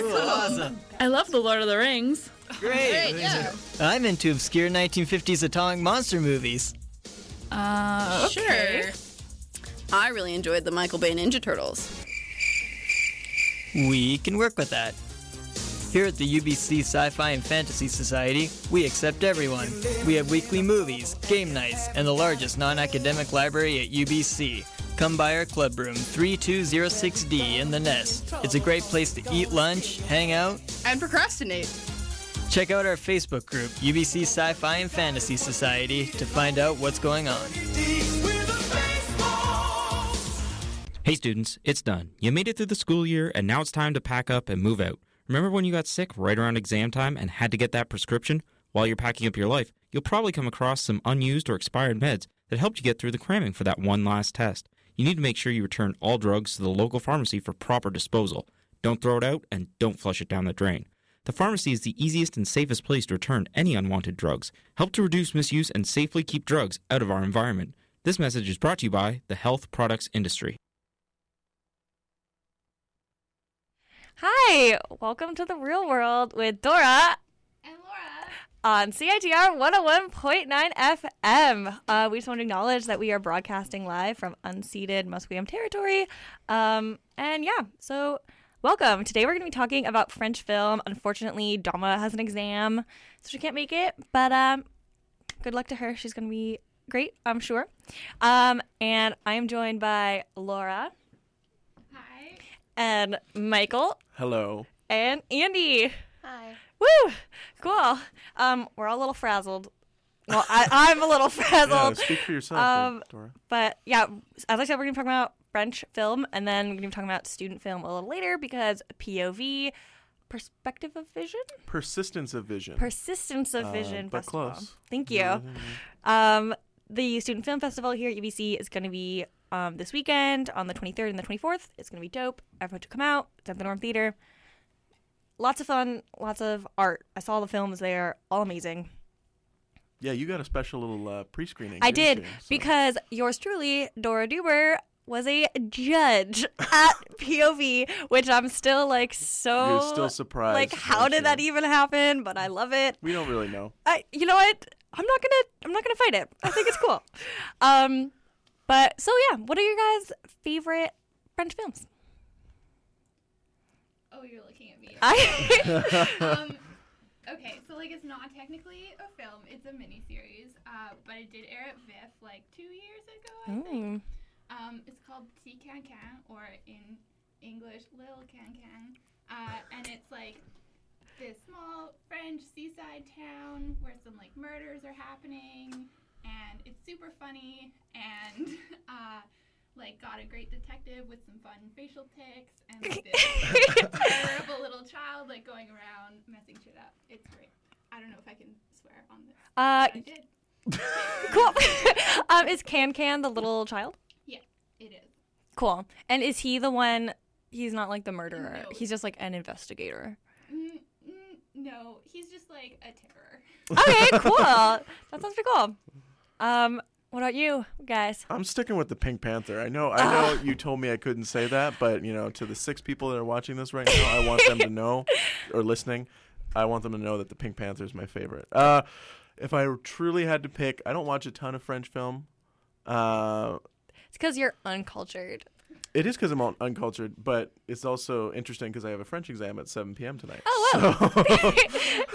cool. Awesome. I love The Lord of the Rings. Great. Yeah. I'm into obscure 1950s atomic monster movies. Okay. Sure. I really enjoyed the Michael Bay Ninja Turtles. We can work with that. Here at the UBC Sci Fi and Fantasy Society, we accept everyone. We have weekly movies, game nights, and the largest non-academic library at UBC. Come by our club room, 3206D in The Nest. It's a great place to eat lunch, hang out, and procrastinate. Check out our Facebook group, UBC Sci-Fi and Fantasy Society, to find out what's going on. Hey students, it's done. You made it through the school year, and now it's time to pack up and move out. Remember when you got sick right around exam time and had to get that prescription? While you're packing up your life, you'll probably come across some unused or expired meds that helped you get through the cramming for that one last test. You need to make sure you return all drugs to the local pharmacy for proper disposal. Don't throw it out, and don't flush it down the drain. The pharmacy is the easiest and safest place to return any unwanted drugs. Help to reduce misuse and safely keep drugs out of our environment. This message is brought to you by the health products industry. Hi, welcome to The Real World with Dora and Laura on CITR 101.9 FM. We just want to acknowledge that we are broadcasting live from unceded Musqueam territory. Welcome. Today we're going to be talking about French film. Unfortunately, Dama has an exam, so she can't make it, but good luck to her. She's going to be great, I'm sure. And I am joined by Laura. Hi. And Michael. Hello. And Andy. Hi. Woo! Cool. We're all a little frazzled. Well, I'm a little frazzled. Yeah, speak for yourself, Dora. But yeah, as I said, we're going to be talking about French film, and then we're going to be talking about student film a little later because POV, perspective of vision? Persistence of vision. But festival. Close. Thank you. Mm-hmm. The student film festival here at UBC is going to be this weekend on the 23rd and the 24th. It's going to be dope. Everyone should come out. It's at the Norm Theater. Lots of fun. Lots of art. I saw the films there. All amazing. Yeah, you got a special little pre-screening. I did because yours truly, Dora Duber, was a judge at POV, which I'm still like so. You're still surprised. Like, how did that even happen? But I love it. We don't really know. You know what? I'm not gonna fight it. I think it's cool. But so yeah, what are your guys' favorite French films? Oh, you're looking at me. Okay, so like it's not technically a film; it's a miniseries. But it did air at VIF like 2 years ago, I think. It's called Ti Quinquin, or in English, Lil Quinquin. And it's like this small French seaside town where some like murders are happening, and it's super funny, and like got a great detective with some fun facial tics, and like this terrible little child like going around messing shit up. It's great. I don't know if I can swear on this. I did. Cool. Is Can the little child? It is. Cool. And is he the one, he's not like the murderer. No. He's just like an investigator. No, he's just like a terror. Okay, cool. That sounds pretty cool. What about you guys? I'm sticking with the Pink Panther. I know you told me I couldn't say that, but you know, to the 6 people that are watching this right now, I want them to know, or listening, I want them to know that the Pink Panther is my favorite. If I truly had to pick, I don't watch a ton of French film. It's because you're uncultured. It is because I'm uncultured, but it's also interesting because I have a French exam at 7 p.m. tonight. Oh, wow. So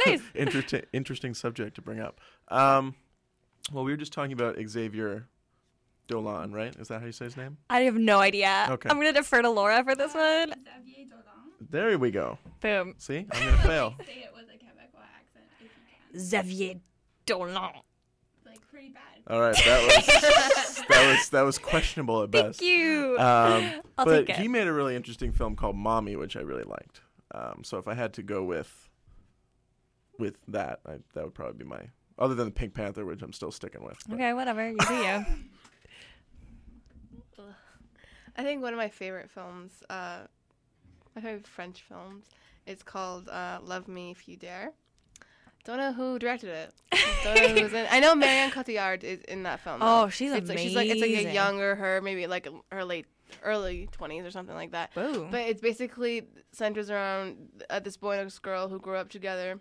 nice. Interesting subject to bring up. Well, we were just talking about Xavier Dolan, right? Is that how you say his name? I have no idea. Okay. I'm going to defer to Laura for this one. Xavier Dolan. There we go. Boom. See? I'm going to fail. Say it with a Quebecois accent if you can. Xavier Dolan. Like pretty bad. All right, that was questionable at best. Thank you. But he made a really interesting film called Mommy, which I really liked. So if I had to go with that, that would probably be my, other than the Pink Panther, which I'm still sticking with. But. Okay, whatever. You do you. I think one of my favorite films, my favorite French films, is called Love Me If You Dare. Don't know who directed it. I know Marianne Cotillard is in that film. Though. Oh, she's amazing. She's like, it's like a younger her, maybe like her late early 20s or something like that. Whoa. But it's basically centers around this boy and this girl who grew up together,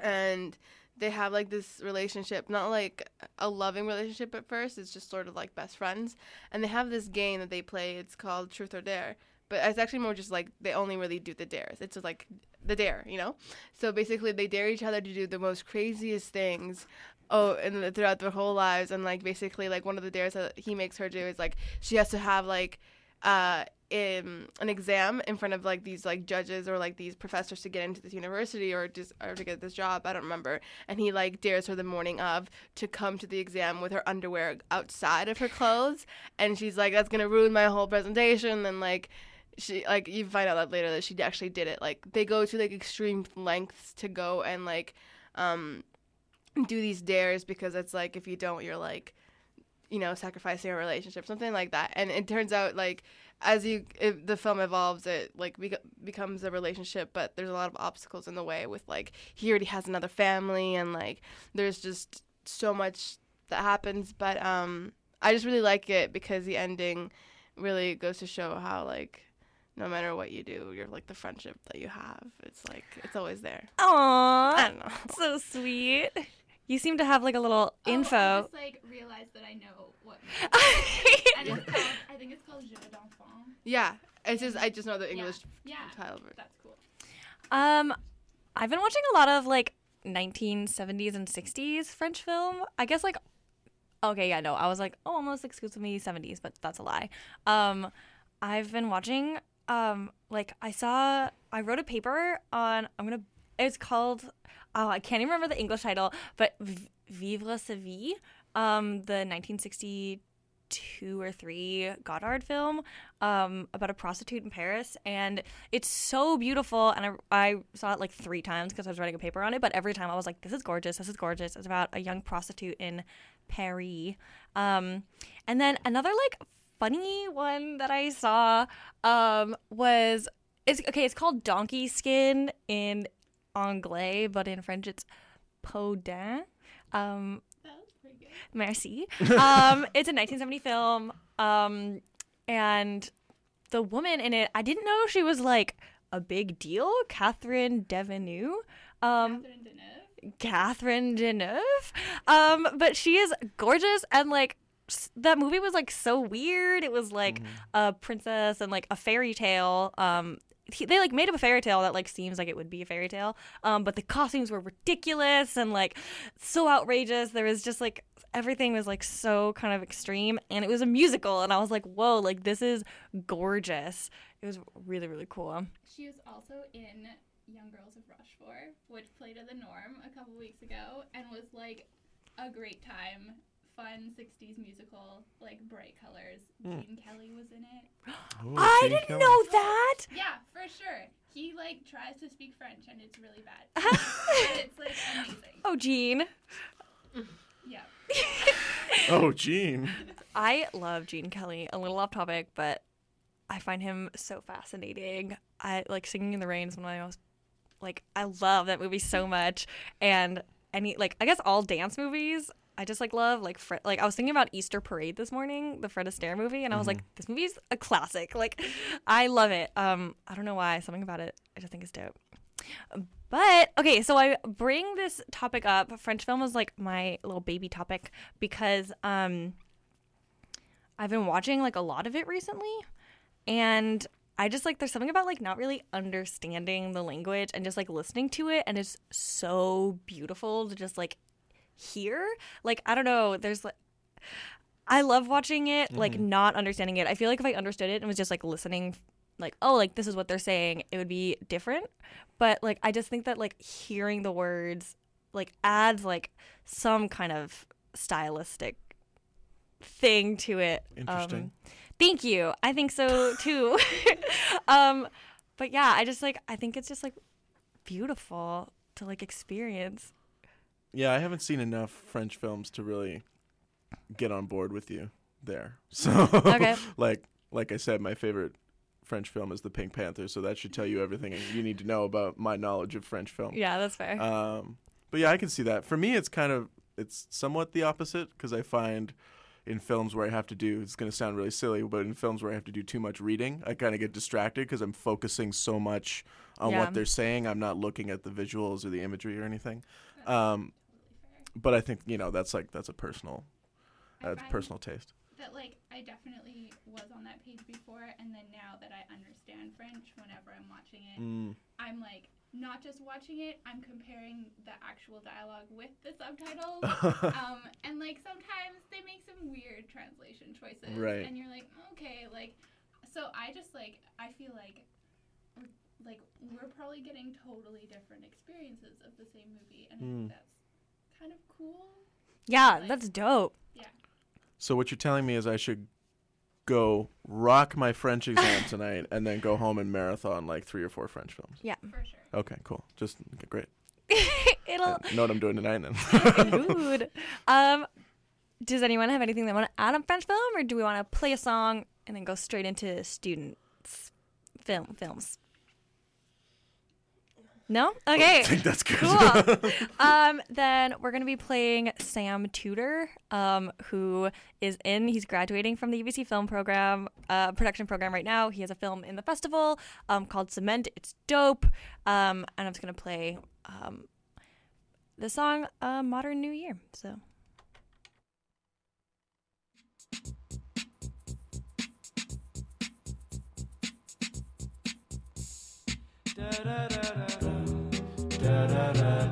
and they have like this relationship, not like a loving relationship at first, it's just sort of like best friends, and they have this game that they play. It's called Truth or Dare, but it's actually more just like they only really do the dares. It's just like the dare, you know? So basically they dare each other to do the most craziest things and throughout their whole lives. And like basically like one of the dares that he makes her do is like she has to have like an exam in front of like these like judges or like these professors to get into this university or to get this job, I don't remember, and he like dares her the morning of to come to the exam with her underwear outside of her clothes, and she's like, that's gonna ruin my whole presentation. And like she, like, you find out that later that she actually did it. Like they go to like extreme lengths to go and like do these dares, because it's like if you don't, you're like, you know, sacrificing a relationship, something like that. And it turns out like if the film evolves, it like becomes a relationship, but there's a lot of obstacles in the way with like he already has another family, and like there's just so much that happens. But I just really like it because the ending really goes to show how like no matter what you do, you're like the friendship that you have, it's like it's always there. Aww, I don't know. So sweet. You seem to have, like, a little info. I just, like, realized that I know what and it's called, I think it's called Jeux d'enfants. Yeah. It's just, I just know the English title of it. That's cool. I've been watching a lot of, like, 1970s and 60s French film. I guess, like, okay, yeah, no. I was like, oh, almost exclusively 70s, but that's a lie. I've been watching, like, I wrote a paper on, it's called... Oh, I can't even remember the English title, but Vivre sa vie, the 1962 or 3 Godard film about a prostitute in Paris. And it's so beautiful. And I saw it like 3 times because I was writing a paper on it. But every time I was like, this is gorgeous. This is gorgeous. It's about a young prostitute in Paris. And then another like funny one that I saw was, it's called Donkey Skin in Anglais, but in French it's poudin. That was pretty good. Merci. It's a 1970 film, and the woman in it, I didn't know she was like a big deal. Catherine Deneuve. But she is gorgeous, and like that movie was like so weird. It was like a princess and like a fairy tale. They like made up a fairy tale that like seems like it would be a fairy tale, but the costumes were ridiculous and like so outrageous. There was just like everything was like so kind of extreme, and it was a musical, and I was like, whoa, like this is gorgeous. It was really, really cool. She was also in Young Girls of Rochefort, which played at the Norm a couple weeks ago, and was like a great time. Fun 60s musical, like bright colors. Gene Kelly was in it. Ooh, I didn't know that. Yeah, for sure. He like tries to speak French and it's really bad. But it's like amazing. Oh, Gene. Yeah. Oh, Gene. I love Gene Kelly. A little off topic, but I find him so fascinating. I like Singing in the Rain is one of my most like I love that movie so much, and any like I guess all dance movies. I just, like, love, like, like, I was thinking about Easter Parade this morning, the Fred Astaire movie, and I was like, this movie is a classic. Like, I love it. I don't know why. Something about it I just think is dope. But, okay, so I bring this topic up. French film is, like, my little baby topic because I've been watching, like, a lot of it recently, and I just, like, there's something about, like, not really understanding the language and just, like, listening to it, and it's so beautiful to just, like, here, like I don't know, there's like I love watching it like not understanding it. I feel like if I understood it and was just like listening like, oh, like this is what they're saying, it would be different, but like I just think that like hearing the words like adds like some kind of stylistic thing to it. Interesting. Thank you. I think so too. But yeah, I just like I think it's just like beautiful to like experience. Yeah, I haven't seen enough French films to really get on board with you there. So, okay. like I said, my favorite French film is The Pink Panther, so that should tell you everything you need to know about my knowledge of French film. Yeah, that's fair. But yeah, I can see that. For me, it's somewhat the opposite, because I find in films where I have to do, it's going to sound really silly, but in films where I have to do too much reading, I kind of get distracted because I'm focusing so much on what they're saying. I'm not looking at the visuals or the imagery or anything. But I think, you know, that's a personal, personal taste. That, like, I definitely was on that page before, and then now that I understand French, whenever I'm watching it, I'm like, not just watching it, I'm comparing the actual dialogue with the subtitles. And, like, sometimes they make some weird translation choices. Right. And you're like, okay, like, so I just, like, I feel like we're probably getting totally different experiences of the same movie, and I think that's kind of cool. Yeah, like, that's dope. Yeah. So what you're telling me is I should go rock my French exam tonight and then go home and marathon like 3 or 4 French films. Yeah. For sure. Okay, cool. Just great. It'll know what I'm doing tonight then. Dude. Does anyone have anything they want to add on French film, or do we want to play a song and then go straight into students' films? No? Okay. I think that's good. Cool. Then we're going to be playing Sam Tudor, who is he's graduating from the UBC film program, production program right now. He has a film in the festival called Cement. It's dope. And I'm just going to play the song Modern New Year. So. Da, da, da, da. Da da da da.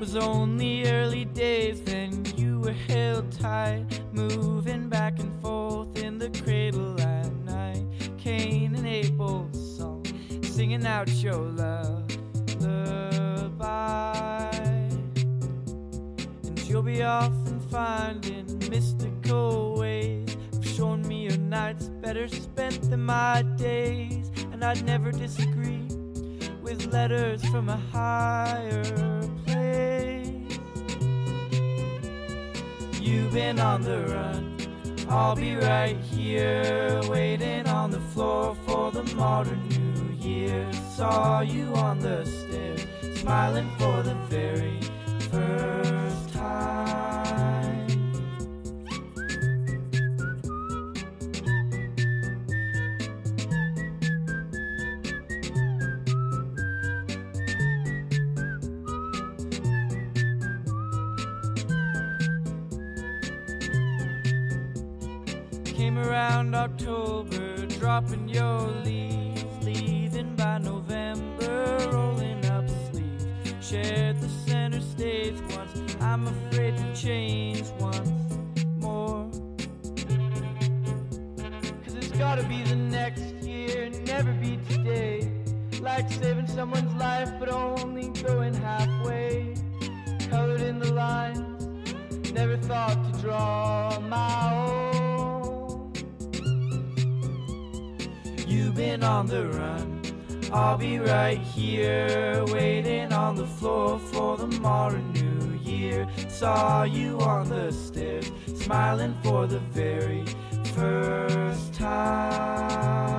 Was only early days, then you were held tight, moving back and forth in the cradle at night. Cain and Abel's song, singing out your love, lullaby. You'll be off and finding mystical ways. You've shown me your nights better spent than my days. And I'd never disagree with letters from a higher place. You've been on the run. I'll be right here, waiting on the floor for the modern new year. Saw you on the stairs, smiling for the very first. Came around October, dropping your leaves, leaving by November, rolling up sleeves. Shared the center stage once. I'm afraid to change once more, 'cause it's gotta be the next year, never be today. Like saving someone's life but only going halfway. Colored in the lines, never thought to draw my own. You've been on the run. I'll be right here, waiting on the floor for the modern new. Saw you on the stairs, smiling for the very first time.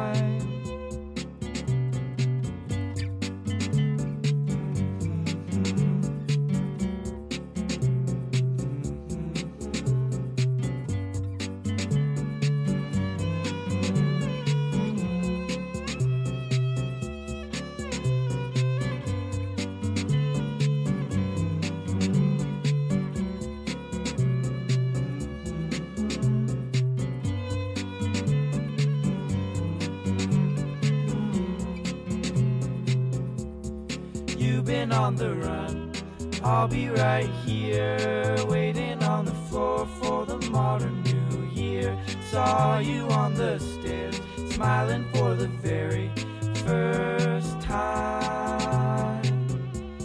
On the run, I'll be right here, waiting on the floor for the modern new year. Saw you on the stairs, smiling for the very first time.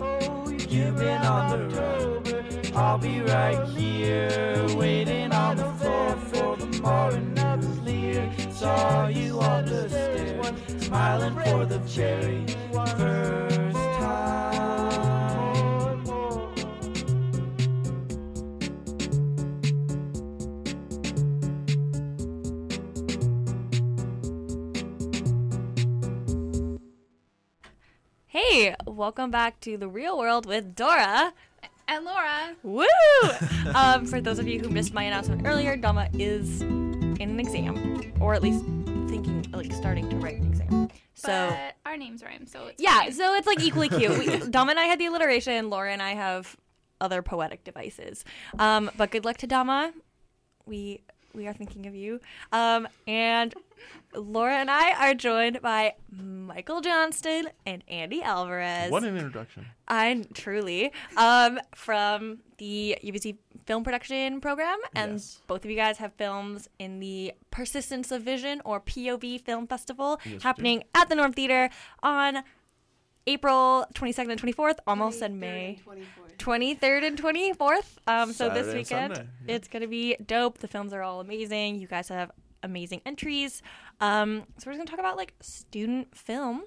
Oh, you've been on the run. I'll be right here, waiting on the floor for the modern new year. Saw you on the stairs, smiling for the very first time. Hey, welcome back to The Real World with Dora. And Laura. Woo! For those of you who missed my announcement earlier, Dama is in an exam, or at least thinking, like, starting to write an exam. So but our names rhyme, so it's fine. So it's, like, equally cute. Dama and I had the alliteration, Laura and I have other poetic devices. But good luck to Dama. We are thinking of you. And Laura and I are joined by Mike Johnston and Andy Alvarez. What an introduction. Truly. From the UBC film production program. And yes, both of you guys have films in the Persistence of Vision, or POV Film Festival, happening at the Norm Theater on April 22nd and 24th, almost said May. 23rd and 24th. So Saturday, this weekend, Sunday, yeah. It's going to be dope. The films are all amazing. You guys have amazing entries. So we're just going to talk about, like, student film.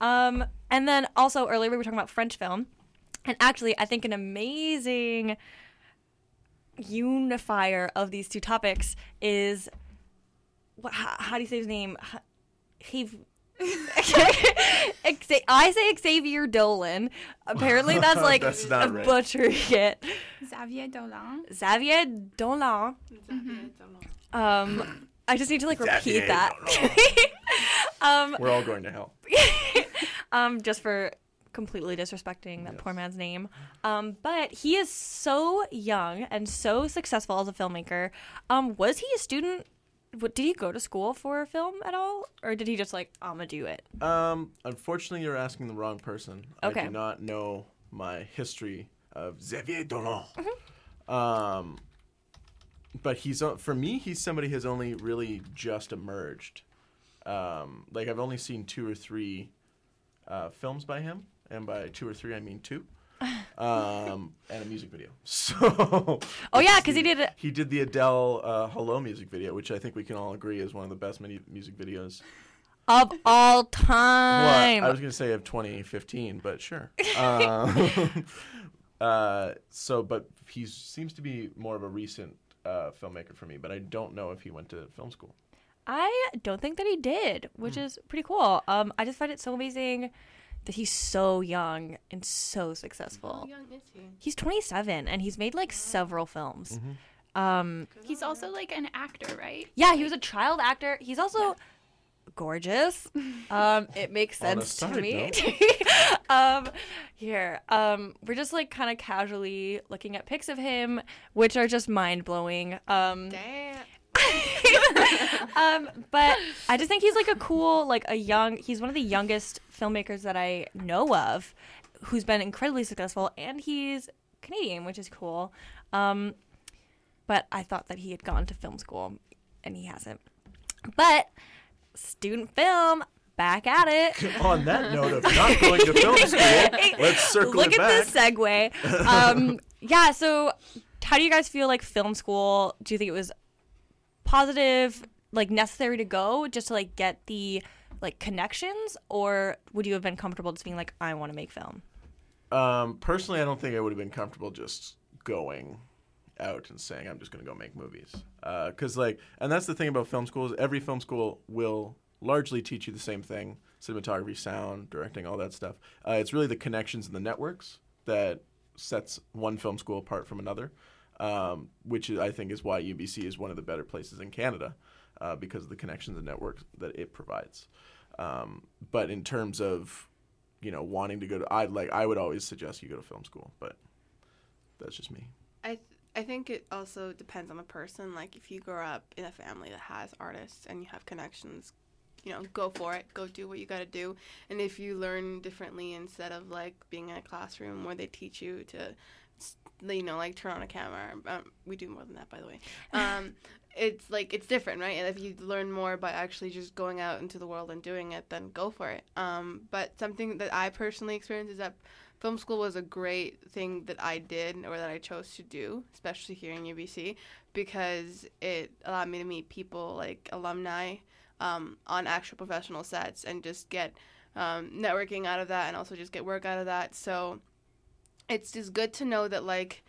And then also earlier we were talking about French film. And actually, I think an amazing unifier of these two topics is, how do you say his name? I say Xavier Dolan. Apparently that's like that's right. Butchering it. Xavier Dolan. Mm-hmm. I just need to, like, repeat that. We're all going to hell. Just for completely disrespecting that poor man's name. But he is so young and so successful as a filmmaker. Was he a student? Did he go to school for film at all? Or did he just, like, I'ma do it? Unfortunately, you're asking the wrong person. Okay. I do not know my history of Xavier Dolan. Mm-hmm. But he's, for me, he's somebody who's only really just emerged. Like, I've only seen two or three films by him. And by two or three, I mean two. And a music video. So because he did the Adele Hello music video, which I think we can all agree is one of the best music videos of all time. Well, I was gonna say of 2015, but sure. But he seems to be more of a recent filmmaker for me, but I don't know if he went to film school. I don't think that he did, which is pretty cool. I just find it so amazing that he's so young and so successful. How young is he? He's 27, and he's made, like, several films. Mm-hmm. He's also, like, an actor, right? Yeah, he was a child actor. He's also gorgeous. It makes sense to me. We're just, like, kind of casually looking at pics of him, which are just mind-blowing. Damn. But I just think he's, like, he's one of the youngest filmmakers that I know of who's been incredibly successful, and he's Canadian, which is cool. But I thought that he had gone to film school, and he hasn't. But student film, back at it. On that note of not going to film school, let's circle it back. Look at this segue. So how do you guys feel, like, film school? Do you think it was positive, like, necessary to go just to, like, get the, like, connections, or would you have been comfortable just being like, I want to make film? Personally, I don't think I would have been comfortable just going out and saying I'm just going to go make movies, because and that's the thing about film schools. Every film school will largely teach you the same thing: cinematography, sound, directing, all that stuff. It's really the connections and the networks that sets one film school apart from another. Which I think is why UBC is one of the better places in Canada, because of the connections and networks that it provides. But in terms of, wanting to go to, I would always suggest you go to film school, but that's just me. I think it also depends on the person. Like, if you grow up in a family that has artists and you have connections, go for it. Go do what you got to do. And if you learn differently instead of, like, being in a classroom where they teach you to turn on a camera. We do more than that, by the way. It's like, it's different, right? And if you learn more by actually just going out into the world and doing it, then go for it. But something that I personally experienced is that film school was a great thing that I did, or that I chose to do, especially here in UBC, because it allowed me to meet people like alumni on actual professional sets and just get networking out of that, and also just get work out of that. So it's just good to know that, like,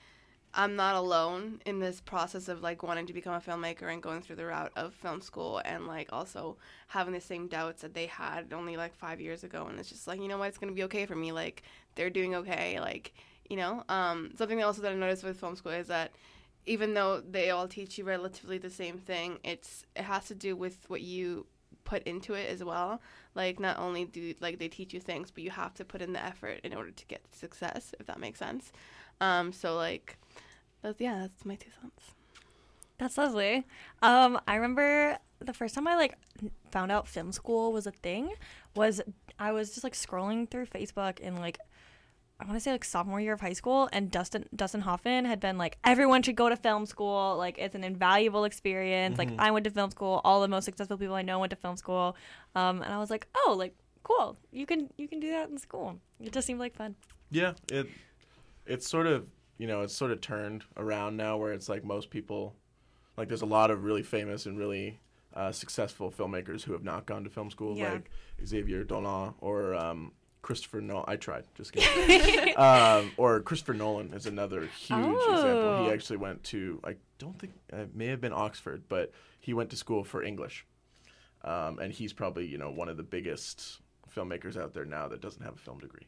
I'm not alone in this process of, like, wanting to become a filmmaker and going through the route of film school and, like, also having the same doubts that they had only, like, 5 years ago. And it's just like, you know what, it's going to be okay for me. Like, they're doing okay. Like, you know, something also that I noticed with film school is that even though they all teach you relatively the same thing, it has to do with what you put into it as well. Like, not only do, like, they teach you things, but you have to put in the effort in order to get success, if that makes sense. So, like, that's my 2 cents. That's lovely. I remember the first time I, like, found out film school was a thing was I was just, like, scrolling through Facebook and, like, I want to say, like, sophomore year of high school, and Dustin Hoffman had been like, everyone should go to film school. Like, it's an invaluable experience. Mm-hmm. Like, I went to film school. All the most successful people I know went to film school. And I was like, oh, like, cool. You can do that in school. It just seemed like fun. Yeah, it's sort of, you know, it's sort of turned around now where it's like most people, like, there's a lot of really famous and really successful filmmakers who have not gone to film school, yeah, like Xavier Dolan or Christopher Nolan. I tried, just kidding. Or Christopher Nolan is another huge example. He actually went to, I don't think, it may have been Oxford, but he went to school for English. And he's probably, you know, one of the biggest filmmakers out there now that doesn't have a film degree.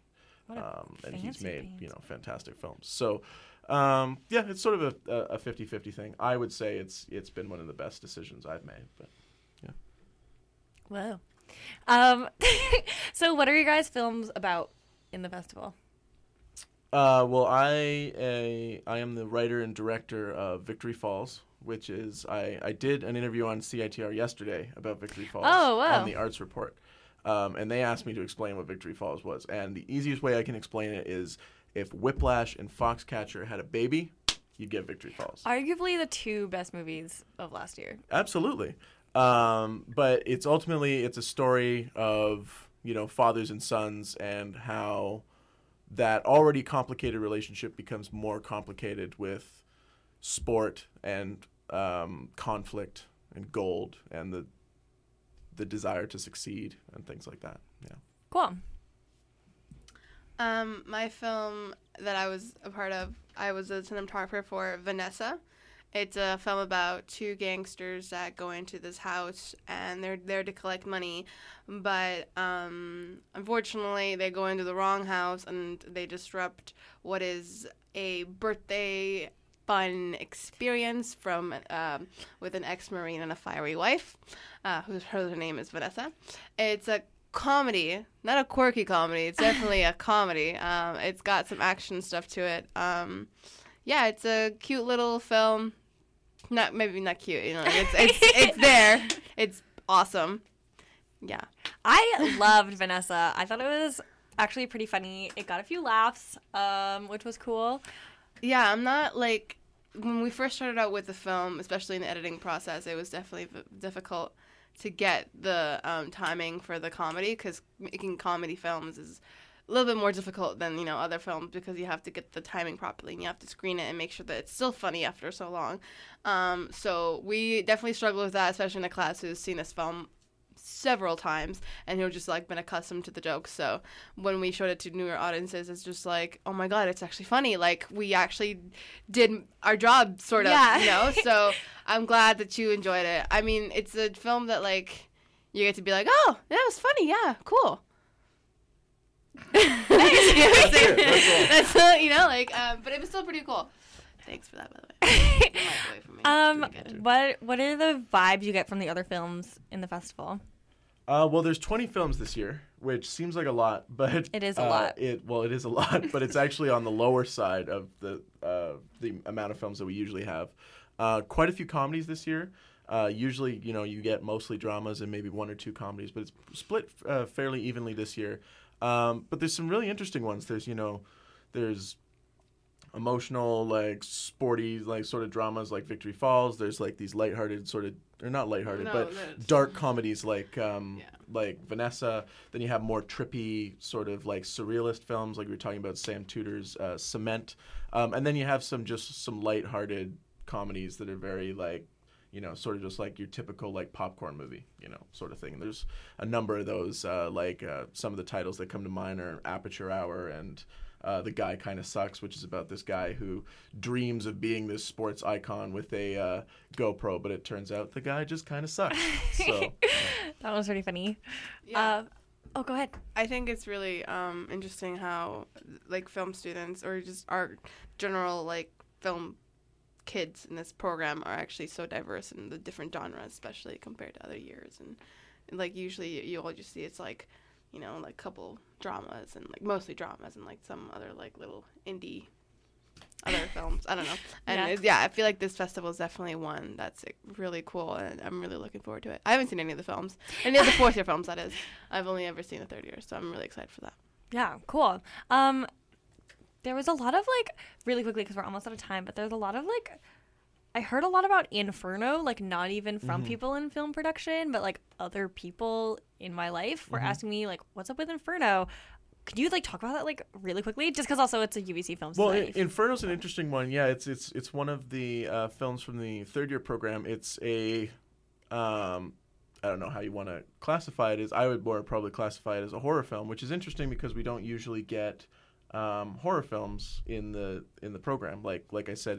And he's made, you know, fantastic films. So, yeah, it's sort of a 50-50 thing. I would say it's been one of the best decisions I've made, but yeah. Wow. So what are you guys' films about in the festival? Well, I am the writer and director of Victory Falls, which is, I did an interview on CITR yesterday about Victory Falls on the Arts Report. And they asked me to explain what Victory Falls was. And the easiest way I can explain it is if Whiplash and Foxcatcher had a baby, you'd get Victory Falls. Arguably the two best movies of last year. Absolutely. But it's ultimately, it's a story of, you know, fathers and sons and how that already complicated relationship becomes more complicated with sport and conflict and gold and the desire to succeed and things like that. Yeah. Cool. My film that I was a part of, I was a cinematographer for Vanessa. It's a film about two gangsters that go into this house, and they're there to collect money, but unfortunately they go into the wrong house, and they disrupt what is a birthday fun experience from with an ex-Marine and a fiery wife, whose her name is Vanessa. It's a comedy, not a quirky comedy. It's definitely a comedy. It's got some action stuff to it. Yeah, it's a cute little film. Maybe not cute, you know. It's there. It's awesome. Yeah. I loved Vanessa. I thought it was actually pretty funny. It got a few laughs, which was cool. Yeah, I'm not, like, when we first started out with the film, especially in the editing process, it was definitely difficult to get the timing for the comedy, because making comedy films is a little bit more difficult than, you know, other films, because you have to get the timing properly and you have to screen it and make sure that it's still funny after so long. So we definitely struggled with that, especially in a class who's seen this film several times and who's just, like, been accustomed to the jokes. So when we showed it to newer audiences, it's just like, oh my God, it's actually funny. Like, we actually did our job, sort of, yeah, you know? So I'm glad that you enjoyed it. I mean, it's a film that, like, you get to be like, oh, that was funny. Yeah, cool. Thanks. That's cool. You know, like, but it was still pretty cool. Thanks for that, by the way. What are the vibes you get from the other films in the festival? Well, there's 20 films this year, which seems like a lot, but it is a lot. It is a lot, but it's actually on the lower side of the amount of films that we usually have. Quite a few comedies this year. Usually, you know, you get mostly dramas and maybe one or two comedies, but it's split fairly evenly this year. But there's some really interesting ones. There's, you know, there's emotional, like, sporty, like, sort of dramas like Victory Falls. There's, like, these lighthearted sort of, or not lighthearted, but dark comedies like Vanessa. Then you have more trippy sort of, like, surrealist films, like we were talking about Sam Tudor's Cement. And then you have some lighthearted comedies that are very, like, you know, sort of just like your typical, like, popcorn movie, you know, sort of thing. And there's a number of those, some of the titles that come to mind are Aperture Hour and The Guy Kinda Sucks, which is about this guy who dreams of being this sports icon with a GoPro, but it turns out the guy just kinda sucks. So that was pretty funny. Yeah. Oh, go ahead. I think it's really interesting how, like, film students or just our general, like, film kids in this program are actually so diverse in the different genres, especially compared to other years. And like, usually you all just see it's, like, you know, like, couple dramas and, like, mostly dramas and, like, some other, like, little indie other films. I don't know. And, yeah, I feel like this festival is definitely one that's really cool, and I'm really looking forward to it. I haven't seen any of the films. Any of the fourth-year films, that is. I've only ever seen the third-year, so I'm really excited for that. Yeah, cool. There was a lot of, like, really quickly, because we're almost out of time, but there's a lot of, like, I heard a lot about Inferno, like, not even from people in film production, but, like, other people in my life were asking me, like, what's up with Inferno? Could you, like, talk about that, like, really quickly? Just because also it's a UBC Film Society. Well, Inferno's an interesting one. Yeah, it's one of the films from the third-year program. It's a, I don't know how you want to classify it as. I would more probably classify it as a horror film, which is interesting because we don't usually get horror films in the program. Like I said,